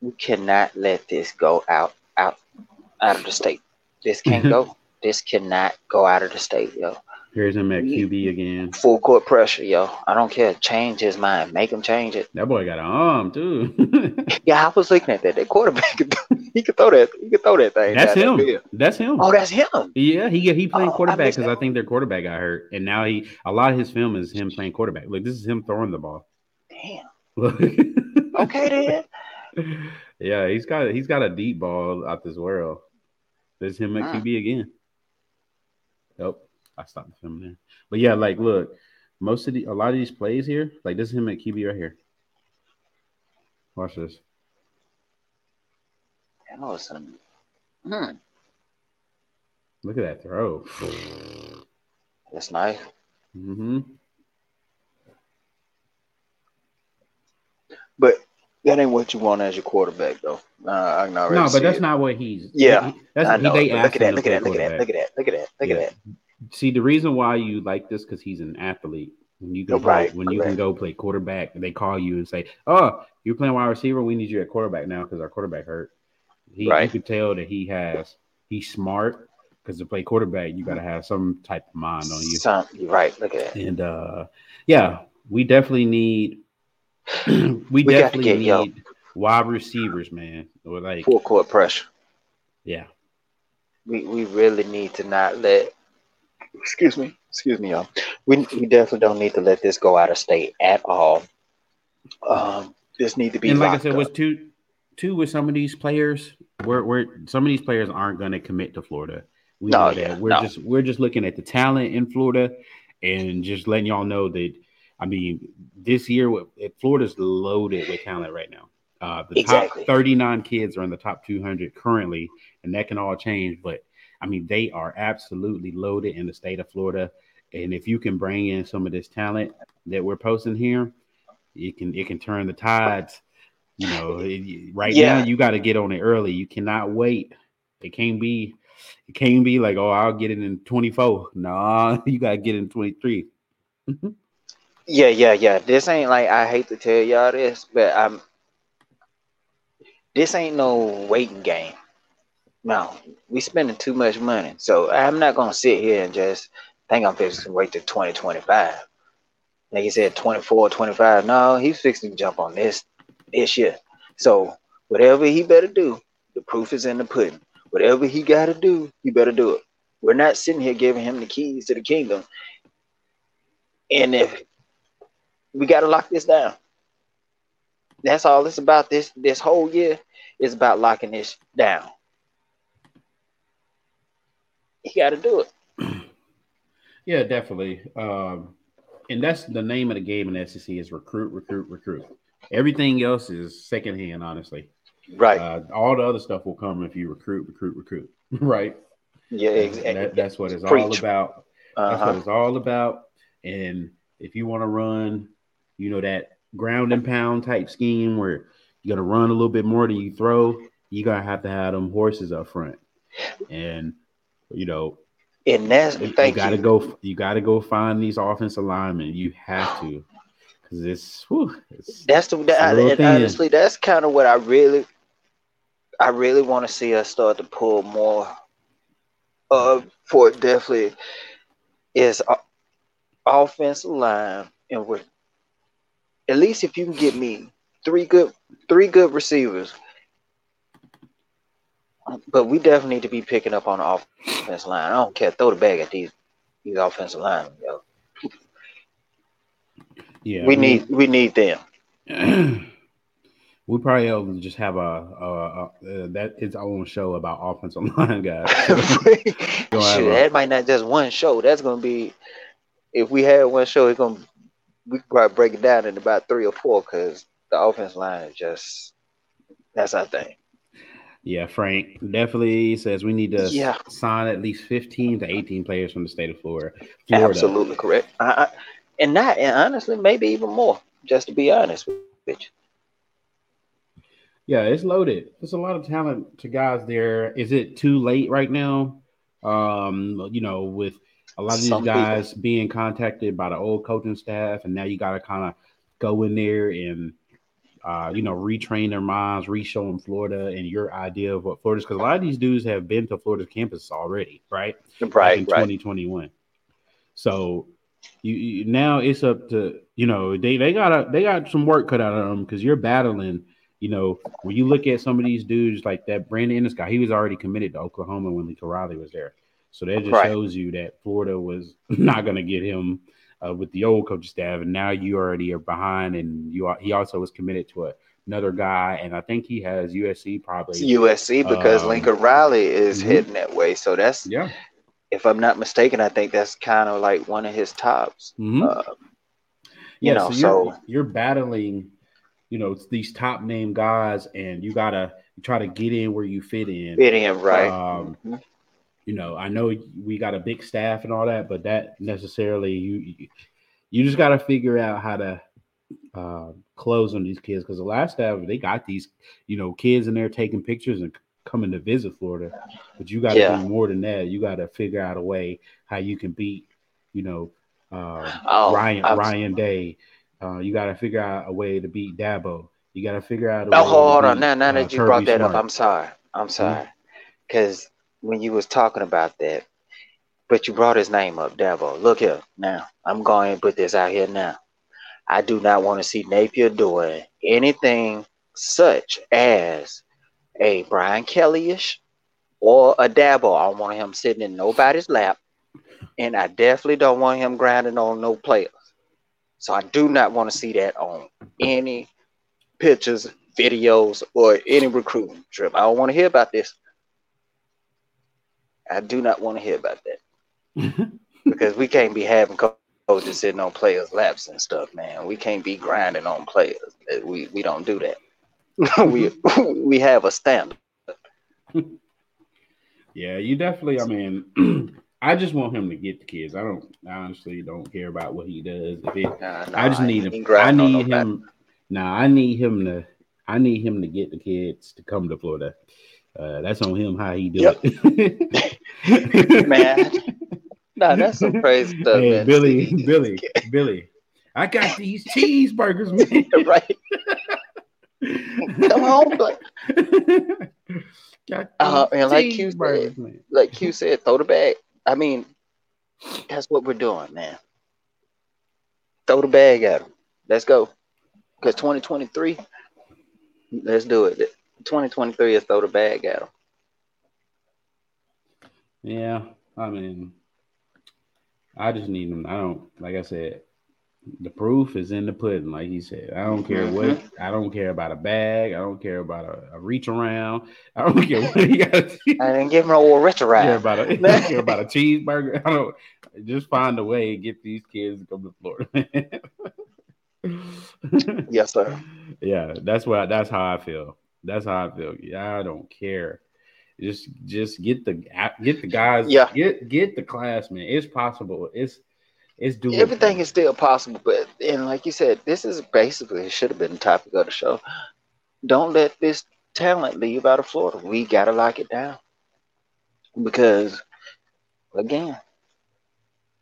We cannot let this go out of the state. This can't go. This cannot go out of the state, yo. Here's him at QB again. Full court pressure, yo. I don't care. Change his mind. Make him change it. That boy got an arm, too. Yeah, I was looking at that. That quarterback, he could throw that. He could throw that thing. That's him. Oh, that's him. Yeah, he playing quarterback because I think their quarterback got hurt, and now a lot of his film is him playing quarterback. Look, this is him throwing the ball. Damn. Okay then. Yeah, he's got a deep ball out this world. There's him at QB again. Nope, I stopped the film there. But yeah, like look, a lot of these plays here, like this is him at QB right here. Watch this. Awesome. Look at that throw. That's nice. Mm-hmm. But that ain't what you want as your quarterback, though. I can already see that's not what he's. Yeah, that's what they asked. Look at that. See, the reason why you like this because he's an athlete. When you go can go play quarterback, they call you and say, "Oh, you're playing wide receiver. We need you at quarterback now because our quarterback hurt." You could tell that he's smart because to play quarterback, you got to have some type of mind on you. Right. Look at that. And we definitely need we definitely need help. Wide receivers, man. Or like full court pressure. Yeah. We really need to not let – excuse me, y'all. We definitely don't need to let this go out of state at all. This need to be – and like I said, was two with some of these players, we're some of these players aren't going to commit to Florida. We know that. We're just looking at the talent in Florida and just letting y'all know that, I mean, this year Florida's loaded with talent right now. Top 39 kids are in the top 200 currently, and that can all change. But, I mean, they are absolutely loaded in the state of Florida. And if you can bring in some of this talent that we're posting here, it can turn the tides. You know, now you got to get on it early. You cannot wait. It can't be like, oh, I'll get it in 24. Nah, you got to get in 23. Mm-hmm. Yeah. This ain't like, I hate to tell y'all this, but this ain't no waiting game. No, we spending too much money. So I'm not going to sit here and just think I'm fixing to wait to 2025. Like you said, 24, 25. No, he's fixing to jump on this year. So whatever he better do, the proof is in the pudding. Whatever he got to do, he better do it. We're not sitting here giving him the keys to the kingdom. And if we got to lock this down. That's all it's about. This whole year is about locking this down. You got to do it. Yeah, definitely. And that's the name of the game in the SEC is recruit. Everything else is secondhand, honestly. Right. All the other stuff will come if you recruit. Right. Yeah, exactly. That's what it's all about. That's what it's all about. And if you want to run, you know, that ground and pound type scheme where you're gonna run a little bit more than you throw, you're gonna have to have them horses up front, and you know, and that's you gotta go find these offensive linemen. You have to, because honestly, that's kind of what I really want to see us start to pull more for. Definitely is offensive line, and we're. At least if you can get me three good receivers, but we definitely need to be picking up on the offensive line. I don't care, throw the bag at these offensive linemen, yo. Yeah, we need them. We probably will just have a that its own show about offensive line guys. That might not just one show. That's gonna be, if we had one show, it's gonna. We could probably break it down in about 3 or 4 because the offense line is just – that's our thing. Yeah, Frank definitely says we need to sign at least 15 to 18 players from the state of Florida. Absolutely correct. And honestly, maybe even more, just to be honest with you. Yeah, it's loaded. There's a lot of talent to guys there. Is it too late right now? You know, with – a lot of these guys being contacted by the old coaching staff, and now you got to kind of go in there and, you know, retrain their minds, re-show them Florida and your idea of what Florida's, because a lot of these dudes have been to Florida's campus already, right? Right, in 2021. So you now it's up to, you know, they got some work cut out of them because you're battling. You know, when you look at some of these dudes like that Brandon Inniss guy, he was already committed to Oklahoma when Lincoln Riley was there. So that just shows you that Florida was not going to get him with the old coaching staff, and now you already are behind, and he also was committed to another guy, and I think he has USC probably. It's USC because Lincoln Riley is heading that way. So that's if I'm not mistaken, I think that's kind of like one of his tops. Mm-hmm. You're battling, you know, these top name guys, and you gotta try to get in where you fit in. Fit in, right? You know, I know we got a big staff and all that, but that necessarily you just got to figure out how to close on these kids, because the last staff, they got these, you know, kids in there taking pictures and coming to visit Florida, but you got to do more than that. You got to figure out a way how you can beat, you know, Ryan Day. You got to figure out a way to beat Dabo. You got to figure out. Hold on. Now that you brought that up, I'm sorry, because. When you was talking about that, but you brought his name up, Dabo. Look here now. I'm going to put this out here now. I do not want to see Napier doing anything such as a Brian Kelly-ish or a Dabo. I don't want him sitting in nobody's lap, and I definitely don't want him grinding on no players. So I do not want to see that on any pictures, videos, or any recruiting trip. I don't want to hear about this. I do not want to hear about that because we can't be having coaches sitting on players' laps and stuff, man. We can't be grinding on players. We don't do that. we have a standard. Yeah, you definitely. I mean, I just want him to get the kids. I honestly don't care about what he does. I need him to get the kids to come to Florida. That's on him how he do it. Man. No, that's some crazy stuff. Hey, man. Billy, I got these cheeseburgers, man. Right. Come home, Blake. And like Q said, throw the bag. I mean, that's what we're doing, man. Throw the bag at him. Let's go. Because 2023, let's do it. 2023 is throw the bag at him. Yeah, I mean, I just need him. I don't, like I said, the proof is in the pudding, like he said. I don't care what. I don't care about a bag. I don't care about a reach around. I don't care what he got. I didn't give him no reach around. I don't care about a cheeseburger. I don't. Just find a way to get these kids to come to Florida. Yes, sir. Yeah, that's how I feel. That's how I feel. Yeah, I don't care. Just get the guys. Yeah. Get the class, man. It's possible. It's doable. Everything is still possible, but like you said, this is basically, it should have been the topic of the show. Don't let this talent leave out of Florida. We gotta lock it down because, again,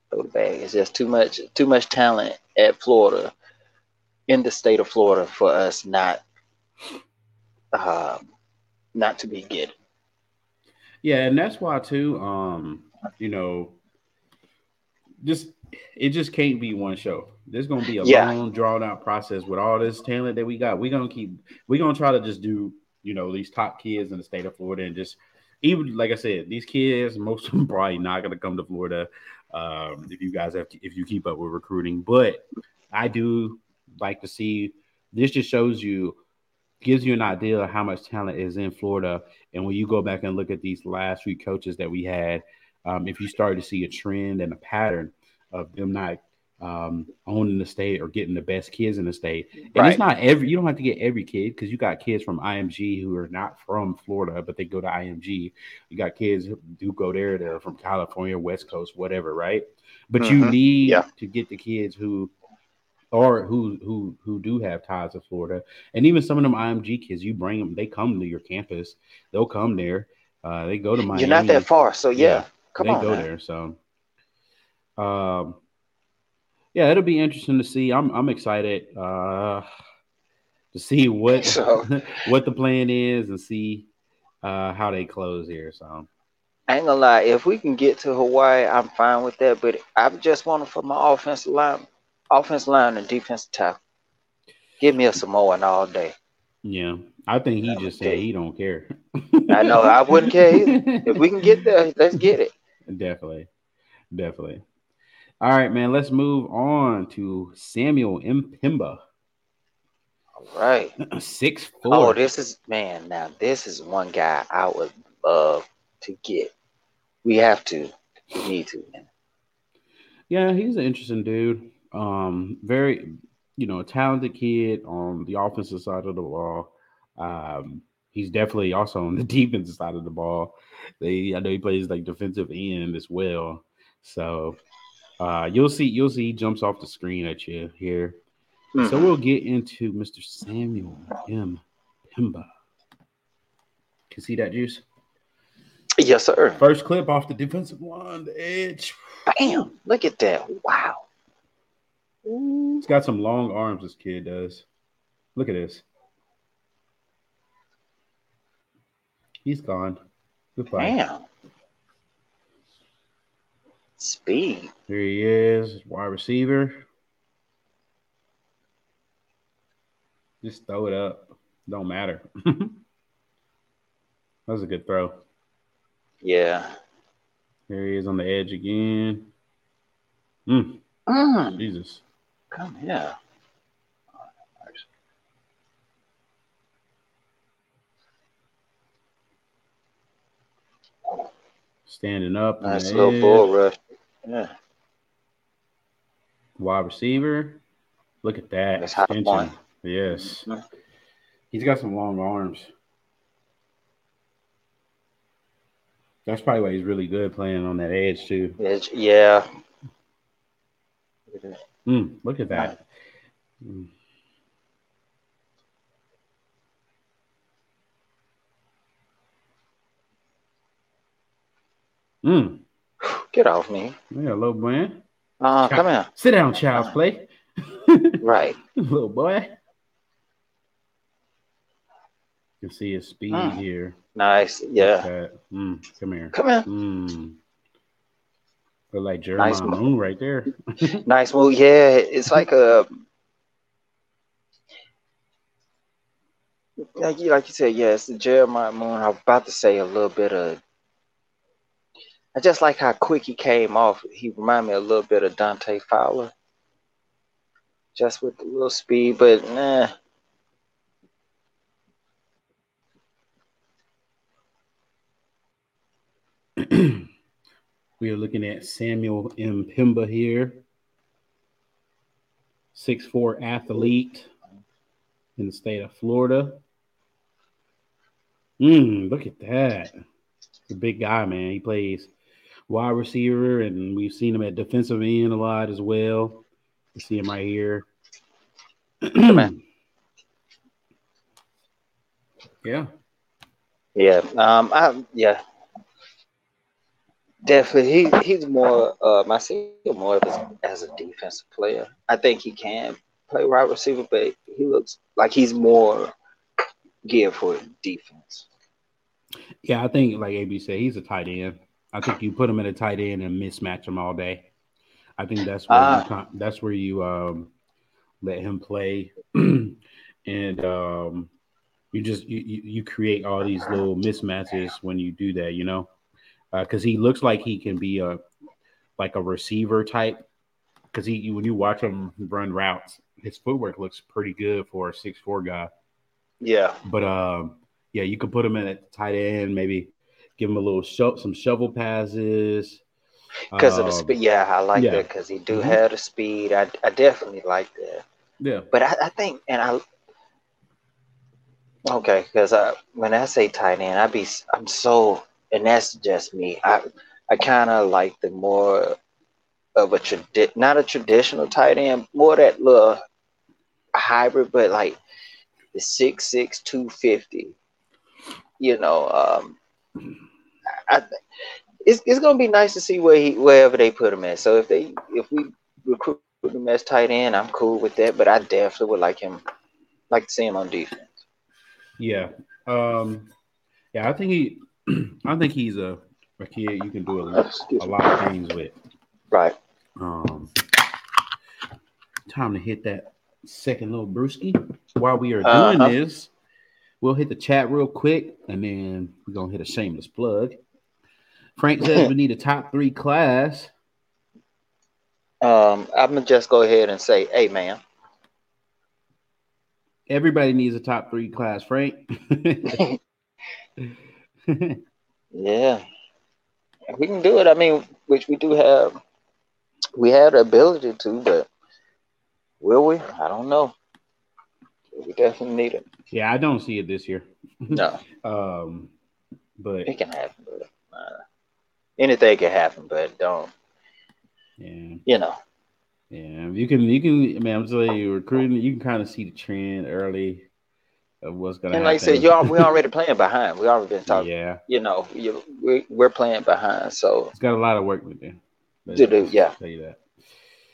throw the bag. It's just too much talent at Florida, in the state of Florida, for us not to be getting. Yeah, and that's why too. It just can't be one show. There's gonna be a long, drawn out process with all this talent that we got. We're gonna try to just do, these top kids in the state of Florida, and just, even like I said, these kids, most of them probably not gonna come to Florida. If you keep up with recruiting, but I do like to see this. Just gives you an idea of how much talent is in Florida, and when you go back and look at these last few coaches that we had. If you start to see a trend and a pattern of them not owning the state or getting the best kids in the state, and right. It's not you don't have to get every kid, because you got kids from IMG who are not from Florida, but they go to IMG. You got kids who do go there that are from California, West Coast, whatever, right? But you need to get the kids who do have ties to Florida, and even some of them IMG kids, you bring them, they come to your campus, they'll come there, they go to Miami. You're not that far, so yeah. Come on, they go there. So, it'll be interesting to see. I'm excited to see what the plan is, and see how they close here. So, I ain't gonna lie. If we can get to Hawaii, I'm fine with that. But I just want it for my offensive line, and defensive tackle. Give me a Samoan all day. Yeah, I think he just said he don't care. I know. I wouldn't care either. If we can get there, let's get it. Definitely. All right, man. Let's move on to Samuel M'Pemba. All right. 6'4". Oh, this is one guy I would love to get. We need to, man. Yeah, he's an interesting dude. Very, a talented kid on the offensive side of the ball. He's definitely also on the defensive side of the ball. I know he plays like defensive end as well. So you'll see he jumps off the screen at you here. Mm-hmm. So we'll get into Mr. Samuel M'Pemba. Can see that juice? Yes, sir. First clip off the defensive line, the edge. Bam! Look at that. Wow. He's got some long arms, this kid does. Look at this. He's gone. Goodbye. Damn. Speed. Here he is, wide receiver. Just throw it up. Don't matter. That was a good throw. Yeah. There he is on the edge again. Jesus. Come here. Standing up. Nice little ball rush. Yeah. Wide receiver. Look at that. That's high one. Yes. He's got some long arms. That's probably why he's really good playing on that edge, too. Edge, yeah. Look at that. Get off me. Yeah, little man. Come here. Sit down, child's play. Right. Little boy. You can see his speed here. Nice. Yeah. Come here. Come here. Look like Jeremiah Moon right there. Nice move. Yeah. It's like a – like you said, yeah, it's the Jeremiah Moon. I was about to say a little bit of – I just like how quick he came off. He reminded me a little bit of Dante Fowler. Just with a little speed, but nah. We are looking at Samuel M'Pemba here. 6'4" athlete in the state of Florida. Look at that. He's a big guy, man. He plays wide receiver, and we've seen him at defensive end a lot as well. You see him right here. Yeah. Yeah. Definitely, he's more. I see him more as a defensive player. I think he can play wide receiver, but he looks like he's more geared for defense. Yeah, I think like AB said, he's a tight end. I think you put him at a tight end and mismatch him all day. I think that's where you let him play, and you just you create all these little mismatches when you do that, you know. Because he looks like he can be a receiver type. Because when you watch him run routes, his footwork looks pretty good for a 6'4" guy. Yeah. But, you could put him in at tight end, maybe give him a little some shovel passes. Because of the speed. Yeah, I like that because he do have the speed. I definitely like that. Yeah. But I think – and I – okay, because when I say tight end, I'm so – and that's just me. I kind of like the more of not a traditional tight end, more that little hybrid, but like the 6'6", 250. You know, it's gonna be nice to see wherever they put him at. So if we recruit him as tight end, I'm cool with that. But I definitely would like to see him on defense. Yeah, I think he. I think he's a kid you can do a lot of things with. Right. Time to hit that second little brewski. While we are doing this, we'll hit the chat real quick, and then we're going to hit a shameless plug. Frank says we need a top 3 class. I'm going to just go ahead and say, hey, man. Everybody needs a top 3 class, Frank. Yeah, we can do it. I mean, which we do have. We have the ability to, but will we? I don't know. We definitely need it. Yeah, I don't see it this year. No. But it can happen. But, anything can happen, but don't. Yeah. You know. Yeah, you can. Man, I'm telling you, recruiting. You can kind of see the trend early. Of what's gonna and like happen. I said, we're already playing behind. We already been talking. Yeah, you know, we're playing behind. So it's got a lot of work to do. I'll tell you that.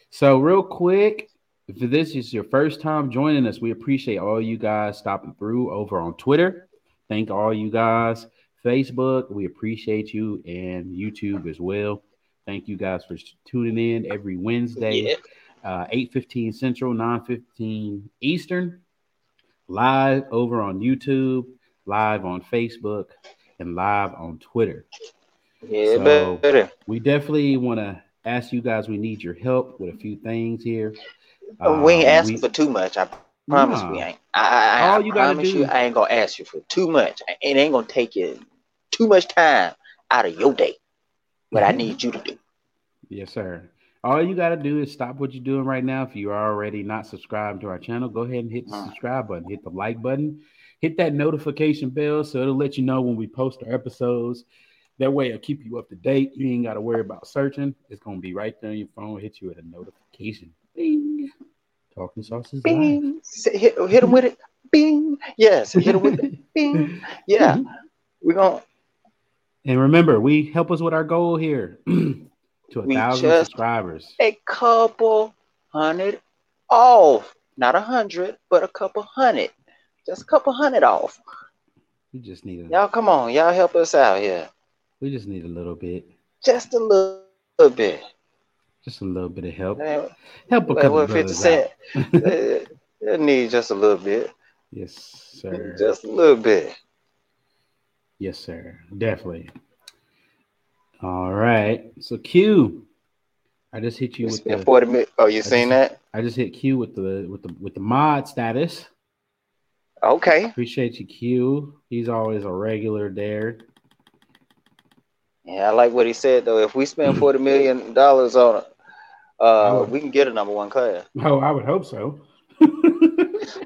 So real quick, if this is your first time joining us, we appreciate all you guys stopping through over on Twitter. Thank all you guys. Facebook, we appreciate you, and YouTube as well. Thank you guys for tuning in every Wednesday, 8:15 Central, 9:15 Eastern. live over on YouTube, live on Facebook, and live on Twitter. Yeah, so better. We definitely want to ask you guys. We need your help with a few things here. We ain't asking for too much. I promise we ain't. I promise you, I ain't gonna ask you for too much. It ain't gonna take you too much time out of your day. But I need you to do. Yes, sir. All you got to do is stop what you're doing right now. If you are already not subscribed to our channel, go ahead and hit the subscribe button, hit the like button, hit that notification bell so it'll let you know when we post our episodes. That way it'll keep you up to date. You ain't got to worry about searching. It's going to be right there on your phone. Hit you with a notification. Bing. Talking Sauce is Bing. Live. Hit them with it. Bing. Yes, hit them with it. Bing. Yeah. We're going to. And remember, we help us with our goal here to 1,000 subscribers. A couple hundred off. Not 100, but a couple hundred. Just a couple hundred off. We just need a... Y'all, come on. Y'all help us out here. We just need a little bit. Just a little bit. Just a little bit of help. Man, help a couple of brothers out. They need just a little bit. Yes, sir. Just a little bit. Yes, sir. Definitely. All right. So Q, I just hit you it's with the 40 minutes. Oh, you seen that? I just hit Q with the mod status. Okay. Appreciate you, Q. He's always a regular there. Yeah, I like what he said though. If we spend $40 million on it, we can get a number one class. Oh, I would hope so.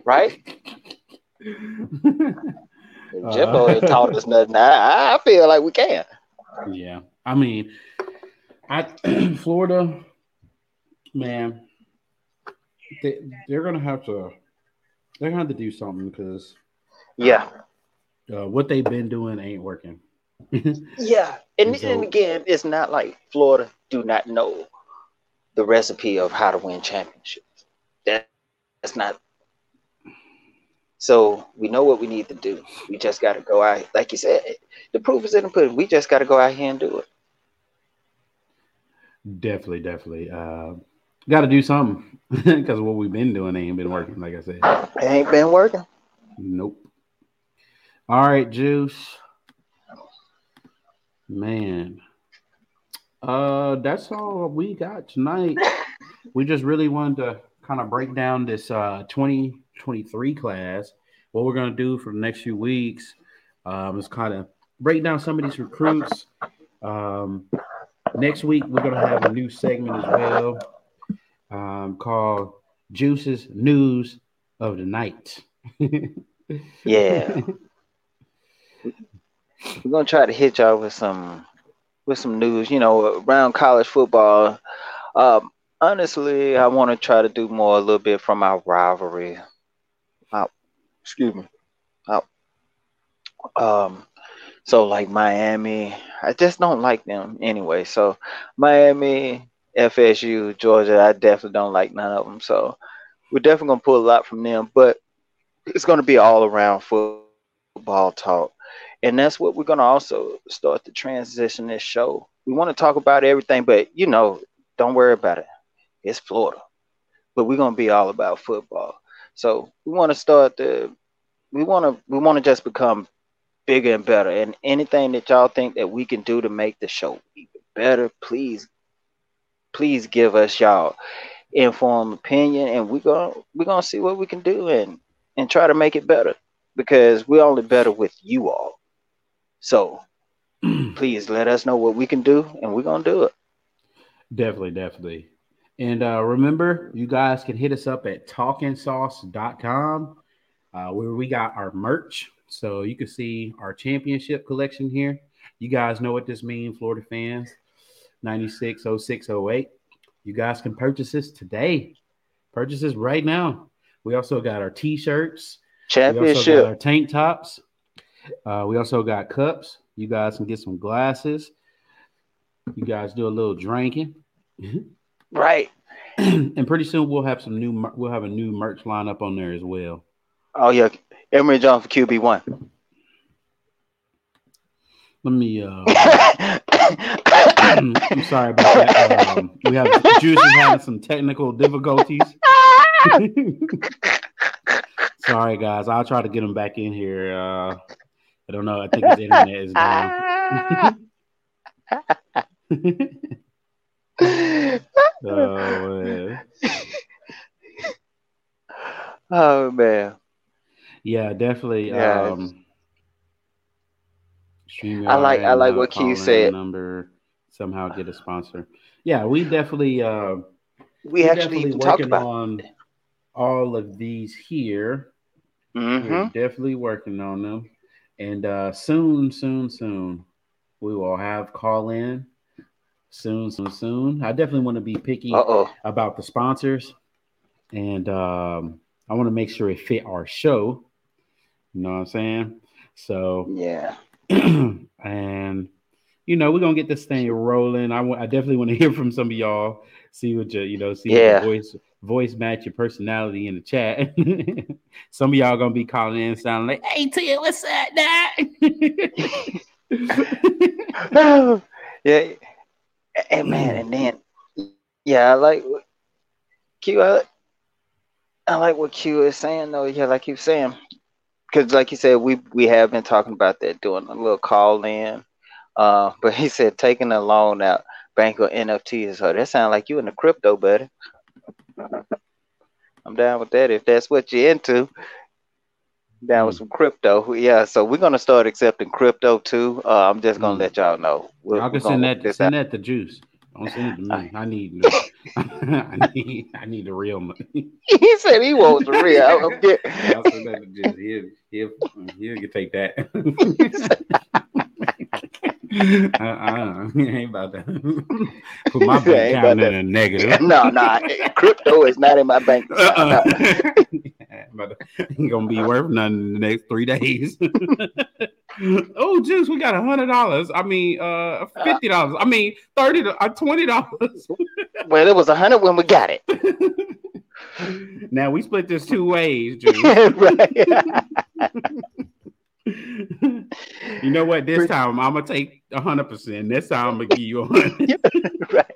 Right? Jimbo ain't taught us nothing. I feel like we can. Yeah. I mean, Florida, man, they're gonna have to do something because what they've been doing ain't working. Yeah. And again, it's not like Florida do not know the recipe of how to win championships. That's not. So we know what we need to do. We just got to go out. Like you said, the proof is in the pudding. We just got to go out here and do it. Definitely. Got to do something because what we've been doing ain't been working, like I said. It ain't been working. Nope. All right, Juice. Man. That's all we got tonight. We just really wanted to kind of break down this 2023 class. What we're going to do for the next few weeks is kind of break down some of these recruits. Next week, we're going to have a new segment as well called Juice's News of the Night. Yeah. We're going to try to hit y'all with some news, you know, around college football. Honestly, I want to try to do more a little bit from our rivalry. So like Miami, I just don't like them anyway. So Miami, FSU, Georgia, I definitely don't like none of them. So we're definitely going to pull a lot from them, but it's going to be all around football talk. And that's what we're going to also start to transition this show. We want to talk about everything, but, you know, don't worry about it. It's Florida. But we're going to be all about football. So we want to we want to just become bigger and better. And anything that y'all think that we can do to make the show even better, please give us y'all informed opinion. And we're going to see what we can do and try to make it better, because we're only better with you all. So please let us know what we can do, and we're going to do it. Definitely. And remember, you guys can hit us up at talkinsauce.com, where we got our merch. So you can see our championship collection here. You guys know what this means, Florida fans, 960608. You guys can purchase this today. Purchase this right now. We also got our T-shirts. Championship. We also got our tank tops. We also got cups. You guys can get some glasses. You guys do a little drinking. Right. And pretty soon we'll have a new merch lineup on there as well. Oh yeah. Emory Jones for QB1. Let me I'm sorry about that. We have Juice is having some technical difficulties. Sorry, guys. I'll try to get him back in here. I don't know. I think his internet is down. Oh, man. Oh, man. Yeah, definitely. Yeah. I like what Q said. Number somehow get a sponsor. Yeah, we definitely. We actually need to talk about on all of these here. Mm-hmm. We're definitely working on them, and soon we will have call in. Soon. I definitely want to be picky about the sponsors, and I want to make sure it fit our show. You know what I'm saying? So yeah. And you know, we're gonna get this thing rolling. I definitely want to hear from some of y'all. See what your voice match your personality in the chat. Some of y'all gonna be calling in sounding like, "Hey Tia, what's up, Dad?" Yeah, and man, and then yeah, I like what Q is saying though. Yeah, like you saying. Because, like you said, we have been talking about that, doing a little call in. But he said taking a loan out, bank or NFT. So that sounds like you in the crypto, buddy. I'm down with that if that's what you're into. Down with some crypto, yeah. So we're gonna start accepting crypto too. I'm just gonna let y'all know. I can send that to Juice. Don't send it to me. I need the real money. He said he wants the real. I'm getting. He'll take that. It ain't about that. Put my bank account in a negative. No, crypto is not in my bank account. But ain't gonna be worth nothing in the next 3 days. Oh, Juice, we got $100. I mean, $50. I mean, $20. Well, it was $100 when we got it. Now we split this two ways, Juice. You know what? This time I'm gonna take 100%. This time I'm gonna give you 100. Right.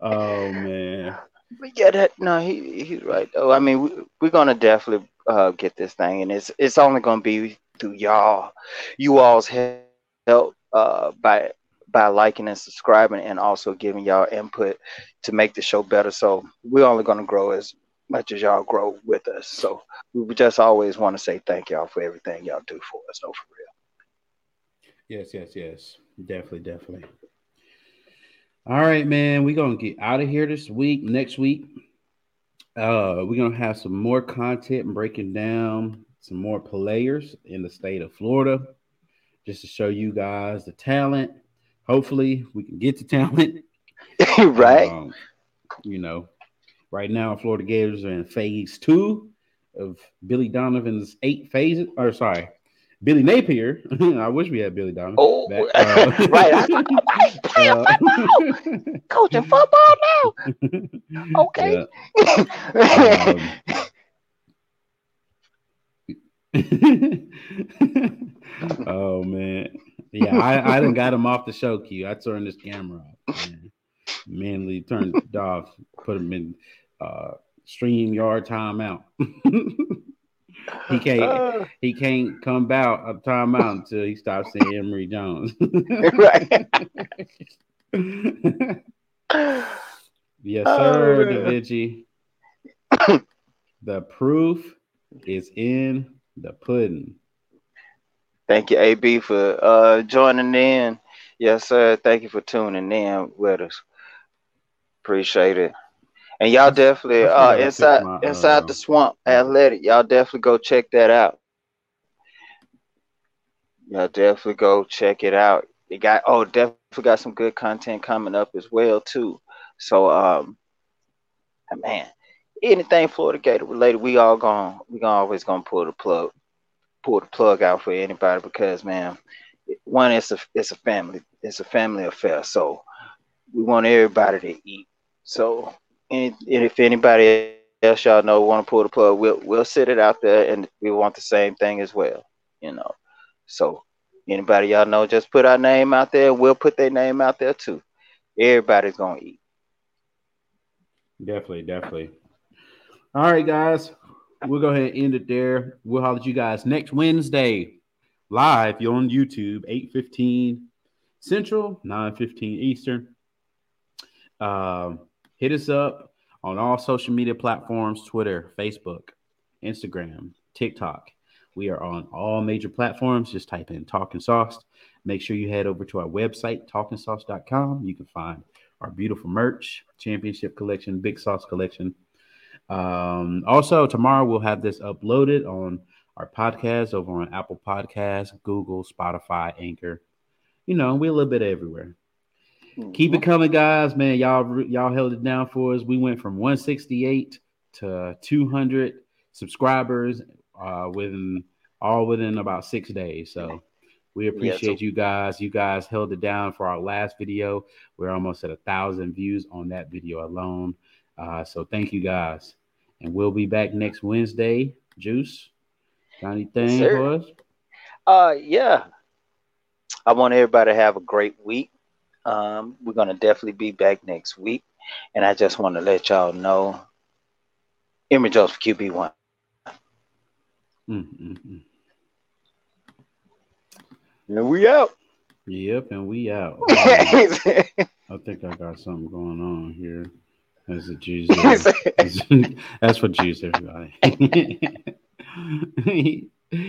Oh man. We get it. No, he's right though. I mean, we're gonna definitely get this thing, and it's only gonna be through you all's help by liking and subscribing, and also giving y'all input to make the show better. So we're only gonna grow as much as y'all grow with us. So we just always want to say thank y'all for everything y'all do for us. No, for real. Yes. Definitely. All right, man. We're gonna get out of here this week. Next week, we're gonna have some more content and breaking down some more players in the state of Florida, just to show you guys the talent. Hopefully, we can get the talent. Right. You know, right now, Florida Gators are in phase 2 of Billy Donovan's 8 phases. Or sorry, Billy Napier. I wish we had Billy Donovan. Oh, right. I ain't playing football. Coaching football now. Okay. Yeah. Oh, man. Yeah, I done got him off the show, Q. I turned this camera off. Manly turned it off. Put him in StreamYard timeout. He can't come out of timeout until he stops seeing Emory Jones. Right. Yes, sir, Da Vinci. The proof is in the pudding. Thank you, AB, for joining in. Yes, sir. Thank you for tuning in with us. Appreciate it. And y'all definitely inside the Swamp Athletic. Y'all definitely go check that out. Y'all definitely go check it out. They got definitely got some good content coming up as well too. So man, anything Florida Gator related, we always gonna pull the plug out for anybody, because man, one, it's a family affair. So we want everybody to eat. So and if anybody else y'all know want to pull the plug, we'll sit it out there, and we want the same thing as well, you know. So anybody y'all know, just put our name out there. We'll put their name out there too. Everybody's gonna eat. Definitely. All right, guys. we'll go ahead and end it there. We'll holler at you guys next Wednesday live. You're on YouTube, 8:15 Central, 9:15 Eastern. Hit us up on all social media platforms, Twitter, Facebook, Instagram, TikTok. We are on all major platforms. Just type in Talkin Sauced. Make sure you head over to our website, talkinsauced.com. You can find our beautiful merch, championship collection, big sauce collection. Also, tomorrow we'll have this uploaded on our podcast over on Apple Podcasts, Google, Spotify, Anchor. You know, we're a little bit everywhere. Mm-hmm. Keep it coming, guys. Man, y'all held it down for us. We went from 168 to 200 subscribers within about 6 days. So we appreciate you guys. You guys held it down for our last video. We're almost at 1,000 views on that video alone. So thank you guys. And we'll be back next Wednesday. Juice, got anything for us? Yeah. I want everybody to have a great week. We're going to definitely be back next week. And I just want to let y'all know, Emory Jones for QB1. And we out. Yep, and we out. I think I got something going on here. That's a Jeezer. That's for Jeezer, everybody.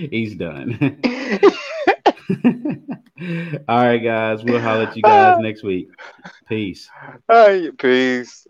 He's done. All right, guys. We'll holler at you guys next week. Peace. All right, peace.